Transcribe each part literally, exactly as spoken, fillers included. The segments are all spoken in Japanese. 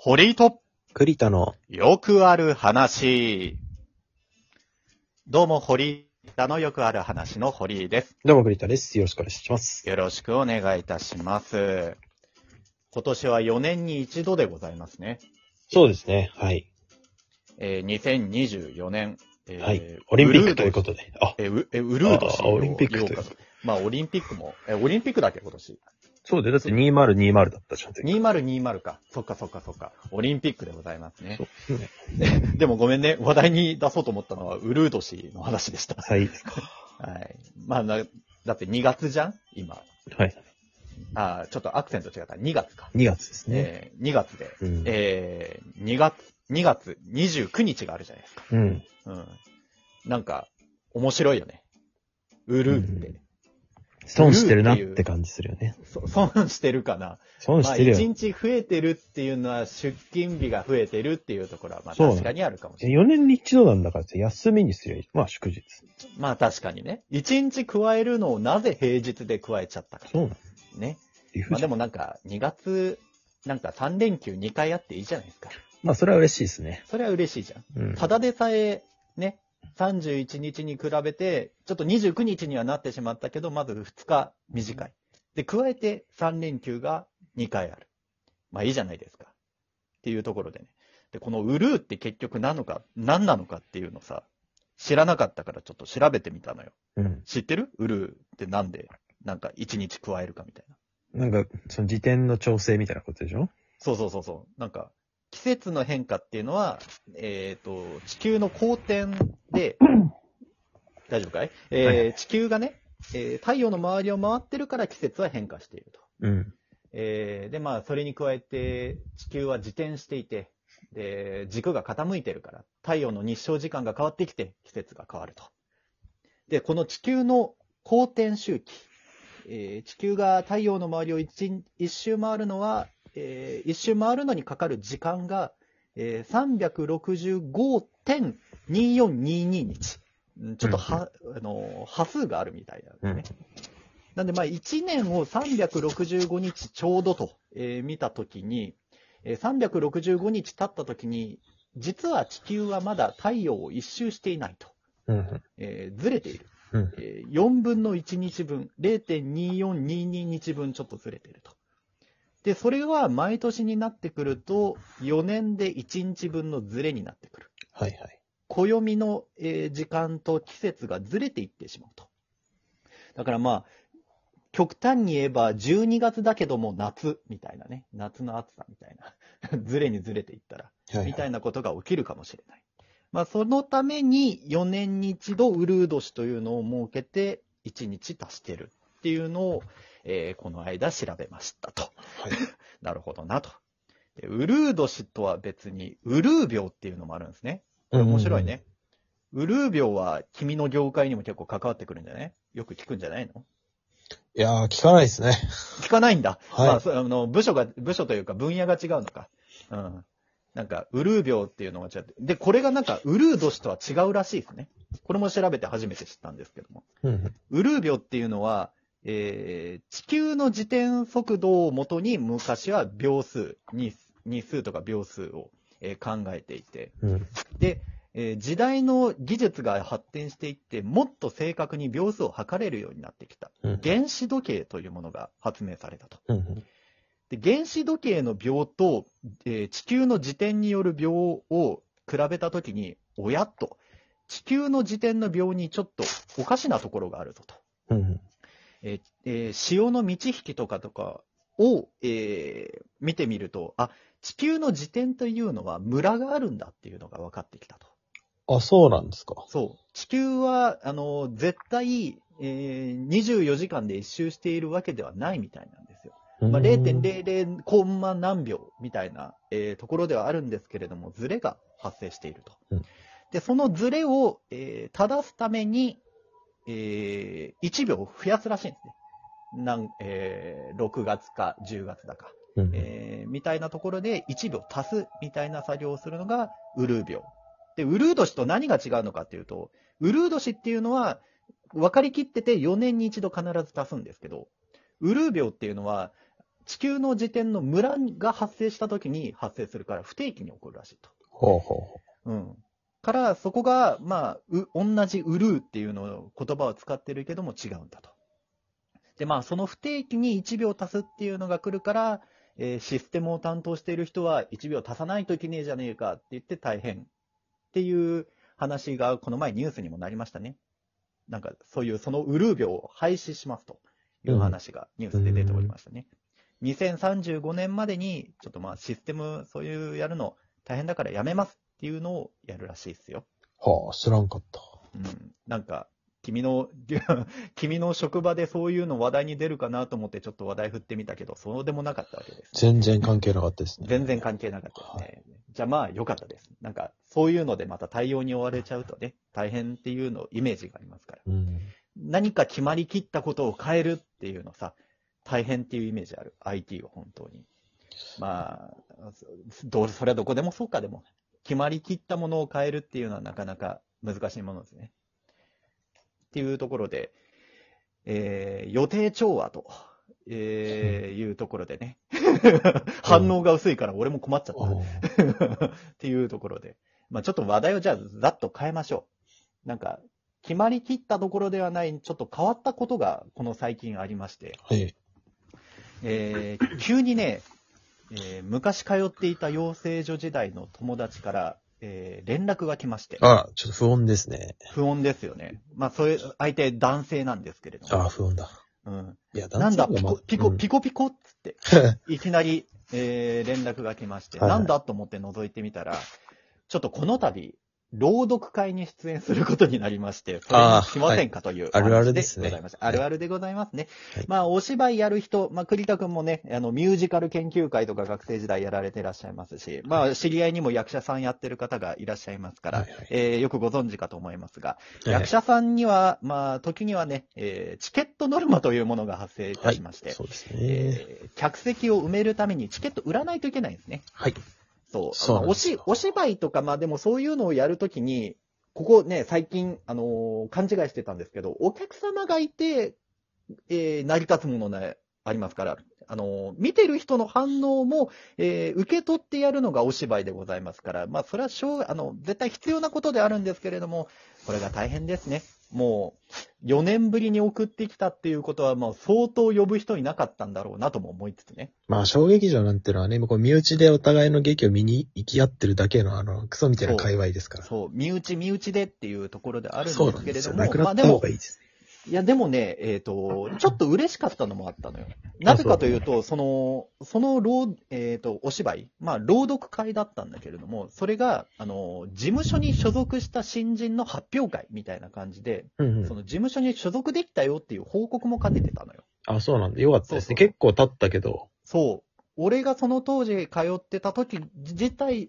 堀井と栗田のよくある話。どうも堀田のよくある話の堀井です。どうも栗田です。よろしくお願いします。よろしくお願いいたします。今年はよねんに一度でございますね。そうですね。はい。えー、にせんにじゅうよねん、えーはい、オリンピックということで、あ、えー、ウ, えウルード氏オリンピックということで、まあオリンピックも、えー、オリンピックだっけ今年。そうで、だってにせんにじゅうだったじゃん。にせんにじゅうか。そっかそっかそっか。オリンピックでございますね。そうねでもごめんね。話題に出そうと思ったのは、ウルード氏の話でした。はい。はい。まあな、だってにがつじゃん今。はい。あ、ちょっとアクセント違った。にがつか。にがつですね。えー、にがつで、うんえー。にがつにじゅうくにちがあるじゃないですか。うん。うん。なんか、面白いよね。ウルーって。うん損してるなって感じするよね。損してるかな。損してるよ。まあ、いちにち増えてるっていうのは出勤日が増えてるっていうところはまあ確かにあるかもしれない。よねんに一度なんだから休みにする。まあ祝日。まあ確かにね。いちにち加えるのをなぜ平日で加えちゃったか。そうなんですね。まあでもなんかにがつなんかさん連休にかいあっていいじゃないですか。まあそれは嬉しいですね。それは嬉しいじゃん。うん、ただでさえね。さんじゅういちにちに比べて、ちょっとにじゅうくにちにはなってしまったけど、まずふつか短い。で、加えてさん連休がにかいある。まあいいじゃないですか。っていうところでね。で、このウルーって結局何のか、何なのかっていうのさ、知らなかったからちょっと調べてみたのよ。うん、知ってる？ウルーってなんで、なんかいちにち加えるかみたいな。なんか、その時点の調整みたいなことでしょ？そうそうそうそう。なんか、季節の変化っていうのは、えっと、地球の公転で、大丈夫かい？えーはい、地球がね、えー、太陽の周りを回ってるから季節は変化していると。うんえー、で、まあ、それに加えて、地球は自転していて、で、軸が傾いてるから、太陽の日照時間が変わってきて、季節が変わると。で、この地球の公転周期、えー、地球が太陽の周りを一、一周回るのは、えー、一周回るのにかかる時間が、えー、さんびゃくろくじゅうごてんにーよんにーにーにち。ちょっとは、うん、あのー、波数があるみたいなんですね。うん、なんで、まあ、いちねんをさんびゃくろくじゅうごにちちょうどと、えー、見たときに、えー、さんびゃくろくじゅうごにち経ったときに、実は地球はまだ太陽を一周していないと。うんえー、ずれている。うんえー、よんぶんのいちにちぶん、れいてんにーよんにーにーにちぶんちょっとずれていると。で、それは毎年になってくると、よねんでいちにちぶんのズレになってくる。はいはい。暦の、えー、時間と季節がずれていってしまうと。だからまあ、極端に言えばじゅうにがつだけども夏みたいなね。夏の暑さみたいな。ずれにずれていったら、はいはい、みたいなことが起きるかもしれない。まあ、そのためによねんに一度ウルード氏というのを設けて、いちにち足してるっていうのを、えー、この間調べましたと。はい、なるほどなと。で、ウルード氏とは別に、ウルー病っていうのもあるんですね。面白いね。うんうん、ウルー病は君の業界にも結構関わってくるんじゃない？よく聞くんじゃないの？いやー、聞かないですね。聞かないんだ。はい、まあ、そあの部署が、部署というか分野が違うのか。うん。なんか、ウルー病っていうのが違って。で、これがなんか、ウルード氏とは違うらしいですね。これも調べて初めて知ったんですけども。うん、ウルー病っていうのは、えー、地球の自転速度をもとに昔は秒数、日数とか秒数を、えー、考えていて、うん、で、えー、時代の技術が発展していってもっと正確に秒数を測れるようになってきた、うん、原子時計というものが発明されたと、うん、で原子時計の秒と、えー、地球の自転による秒を比べたときにおやっと地球の自転の秒にちょっとおかしなところがあるぞと、うんえー、潮の満ち引きとかとかを、えー、見てみると、あ、地球の自転というのはムラがあるんだっていうのが分かってきたと。あ、そうなんですか。そう。地球は、あの、絶対、えー、にじゅうよじかんで一周しているわけではないみたいなんですよ。まあ、れいてんれいれい コンマ何秒みたいな、えー、ところではあるんですけれども、ズレが発生していると。うん、で、そのズレを、えー、正すために、えー、いちびょう増やすらしいんですね。なん、えー、ろくがつかじゅうがつだか、うんえー、みたいなところでいちびょう足すみたいな作業をするのがウルー秒。で、ウルード氏と何が違うのかっていうと、ウルード氏っていうのは分かりきっててよねんに一度必ず足すんですけど、ウルー秒っていうのは地球の時点のムラが発生した時に発生するから不定期に起こるらしいと。ほうほう。うん。からそこがまあう同じウルーっていうの言葉を使ってるけども違うんだと。でまあその不定期にいちびょう足すっていうのが来るから、えー、システムを担当している人はいちびょう足さないといけねえじゃねえかって言って大変っていう話がこの前ニュースにもなりましたね。なんかそういうそのウルー病を廃止しますという話がニュースで出ておりましたね。うん、にせんさんじゅうごねんまでにちょっとまあシステムそういうやるの大変だからやめますっていうのをやるらしいですよ。はあ、知らんかった。うん、なんか君の君の職場でそういうの話題に出るかなと思ってちょっと話題振ってみたけど、そうでもなかったわけです、ね。全然関係なかったですね。全然関係なかったですね。はい、じゃあまあ良かったです。なんかそういうのでまた対応に追われちゃうとね、大変っていうのイメージがありますから。うん、何か決まりきったことを変えるっていうのさ、大変っていうイメージある。アイティー は本当に。まあどうそれはどこでもそうかでも。決まりきったものを変えるっていうのはなかなか難しいものですね。っていうところで、えー、予定調和と、えー、いうところでね、反応が薄いから俺も困っちゃったっていうところで、まあ、ちょっと話題をじゃあざっと変えましょう。なんか決まりきったところではないちょっと変わったことがこの最近ありまして、はい、えー、急にね。えー、昔通っていた養成所時代の友達から、えー、連絡が来まして。ああ、ちょっと不穏ですね。不穏ですよね。まあ、そういう、相手男性なんですけれども。ああ、不穏だ。うん。いや、男性なんだ、ピコ、ピコ、ピコピコっつって、いきなり、えー、連絡が来まして、なんだと思って覗いてみたら、ちょっとこの度、朗読会に出演することになりまして、それにしませんかというあ、はい、あるあるですね。あるあるでございますね。はい、まあ、お芝居やる人、まあ、栗田くんもね、あの、ミュージカル研究会とか学生時代やられていらっしゃいますし、まあ、知り合いにも役者さんやってる方がいらっしゃいますから、はいはい、えー、よくご存知かと思いますが、はい、役者さんには、まあ、時にはね、えー、チケットノルマというものが発生いたしまして、はい、そうですね、えー、客席を埋めるためにチケット売らないといけないんですね。はい。そう。そうまあ、おし、お芝居とか、まあでもそういうのをやるときに、ここね、最近、あのー、勘違いしてたんですけど、お客様がいて、えー、成り立つものね、ありますから、あのー、見てる人の反応も、えー、受け取ってやるのがお芝居でございますから、まあそれはしょう、あの、絶対必要なことであるんですけれども、これが大変ですね。もう、よねんぶりに送ってきたっていうことは、もう相当呼ぶ人いなかったんだろうなとも思いつつね。まあ、小劇場なんてのはね、もう身内でお互いの劇を見に行き合ってるだけの、あの、クソみたいな界隈ですから。そう、そう身内身内でっていうところであるんですけれども。そうなんですよ。なくなった方がいいですね。いや、でもね、えっと、ちょっと嬉しかったのもあったのよ。なぜかというと、その、その朗、えっと、お芝居、まあ、朗読会だったんだけれども、それが、あの、事務所に所属した新人の発表会みたいな感じで、うんうん、その事務所に所属できたよっていう報告も兼ねてたのよ。あ、そうなんだ。よかったですね。そうそう結構経ったけど。そう。俺がその当時通ってた時自体、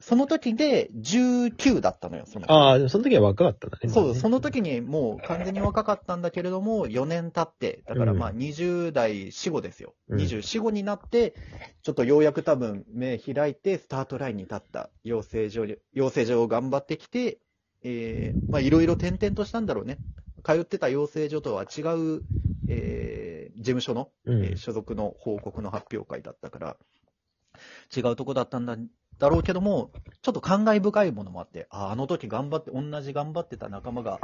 その時でじゅうきゅうだったのよ。そのああ、その時は若かったんだね。そう、その時にもう完全に若かったんだけれども、よねん経って、だからまあにじゅう代よん、ごですよ。うん、にじゅうよん、ごになって、ちょっとようやく多分目開いてスタートラインに立った養成所、養成所を頑張ってきて、えー、まあいろいろ転々としたんだろうね。通ってた養成所とは違う、えー、事務所の、うんえー、所属の報告の発表会だったから、違うとこだったんだ。だろうけども、ちょっと感慨深いものもあって、あ、あの時頑張って、同じ頑張ってた仲間が、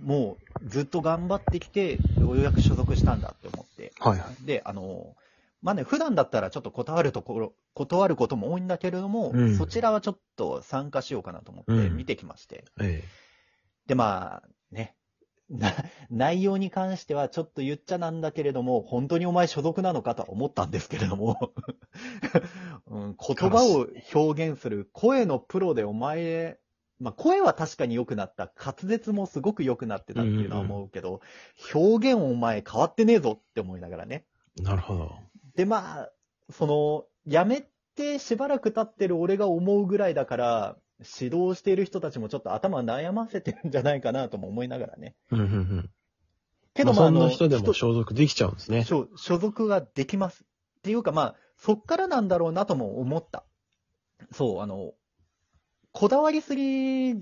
もうずっと頑張ってきて、ようやく所属したんだって思って。はいはい。で、あの、まあね、普段だったらちょっと断るところ、断ることも多いんだけれども、うん、そちらはちょっと参加しようかなと思って見てきまして。うんええ、で、まあ、ね。な内容に関してはちょっと言っちゃなんだけれども、本当にお前所属なのかとは思ったんですけれども、うん、言葉を表現する声のプロでお前、まあ、声は確かに良くなった。滑舌もすごく良くなってたっていうのは思うけど、うんうん、表現お前変わってねえぞって思いながらね。なるほど。で、まあ、その、やめてしばらく経ってる俺が思うぐらいだから、指導している人たちもちょっと頭悩ませてるんじゃないかなとも思いながらね。うんうんうん。けどまあ、そんな人でも所属できちゃうんですね。所属ができます。っていうかまあ、そっからなんだろうなとも思った。そう、あの、こだわりすぎ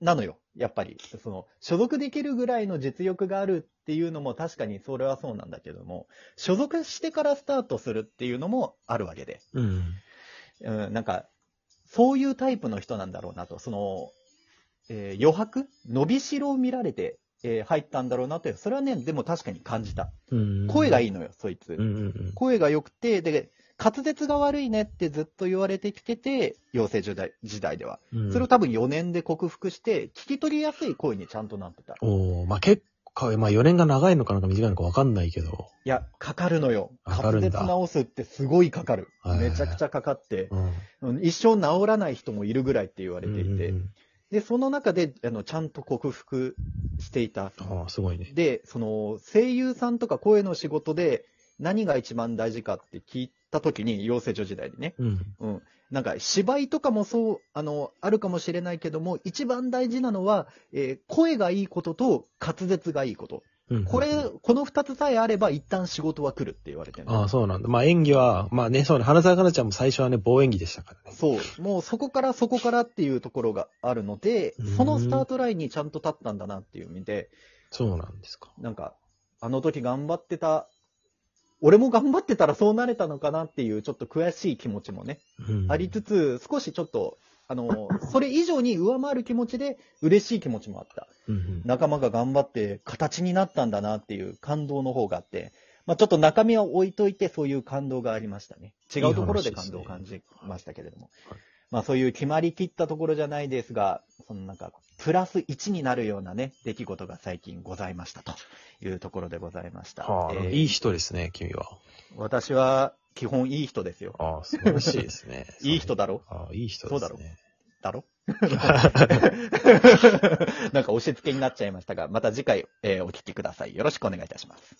なのよ。やっぱりその所属できるぐらいの実力があるっていうのも確かにそれはそうなんだけども、所属してからスタートするっていうのもあるわけで、うんうん、なんかそういうタイプの人なんだろうなと、その、えー、余白伸びしろを見られて、えー、入ったんだろうなと、それはねでも確かに感じた、うん、声がいいのよそいつ、うんうん、声が良くて、で滑舌が悪いねってずっと言われてきてて、養成時代、時代では、うん、それを多分よねんで克服して聞き取りやすい声にちゃんとなってた。おお、まあ結構、まあよねんが長いのかなんか短いのか分かんないけど。いやかかるのよ。滑舌直すってすごいかかる。めちゃくちゃかかって、うん、一生治らない人もいるぐらいって言われていて、うんうん、でその中であのちゃんと克服していた。ああすごいね。でその声優さんとか声の仕事で何が一番大事かって聞いて。た時に養成所時代にね、うんうん、なんか芝居とかもそう あの、あるかもしれないけども、一番大事なのは、えー、声がいいことと滑舌がいいこと、うん、これこのふたつさえあれば一旦仕事は来るって言われてる、ね。ああそうなんだ。まあ演技はまあね、そうね、花澤香菜ちゃんも最初はね棒演技でしたからね。そうもうそこからそこからっていうところがあるので、そのスタートラインにちゃんと立ったんだなっていう意味で。そうなんですか。なんかあの時頑張ってた。俺も頑張ってたらそうなれたのかなっていうちょっと悔しい気持ちもね、うん、ありつつ、少しちょっとあのそれ以上に上回る気持ちで嬉しい気持ちもあった、うん、仲間が頑張って形になったんだなっていう感動の方があって、まあ、ちょっと中身は置いといてそういう感動がありましたね。違うところで感動を感じましたけれども、いい話ですね。はい。まあ、そういう決まりきったところじゃないですが、そのなんかプラスいちになるようなね出来事が最近ございましたというところでございました。はあえー、いい人ですね君は。私は基本いい人ですよ。ああ素晴らしいですね。いい人だろ。ああいい人ですね。そうだろ。だろなんか押し付けになっちゃいましたが、また次回、えー、お聞きください。よろしくお願いいたします。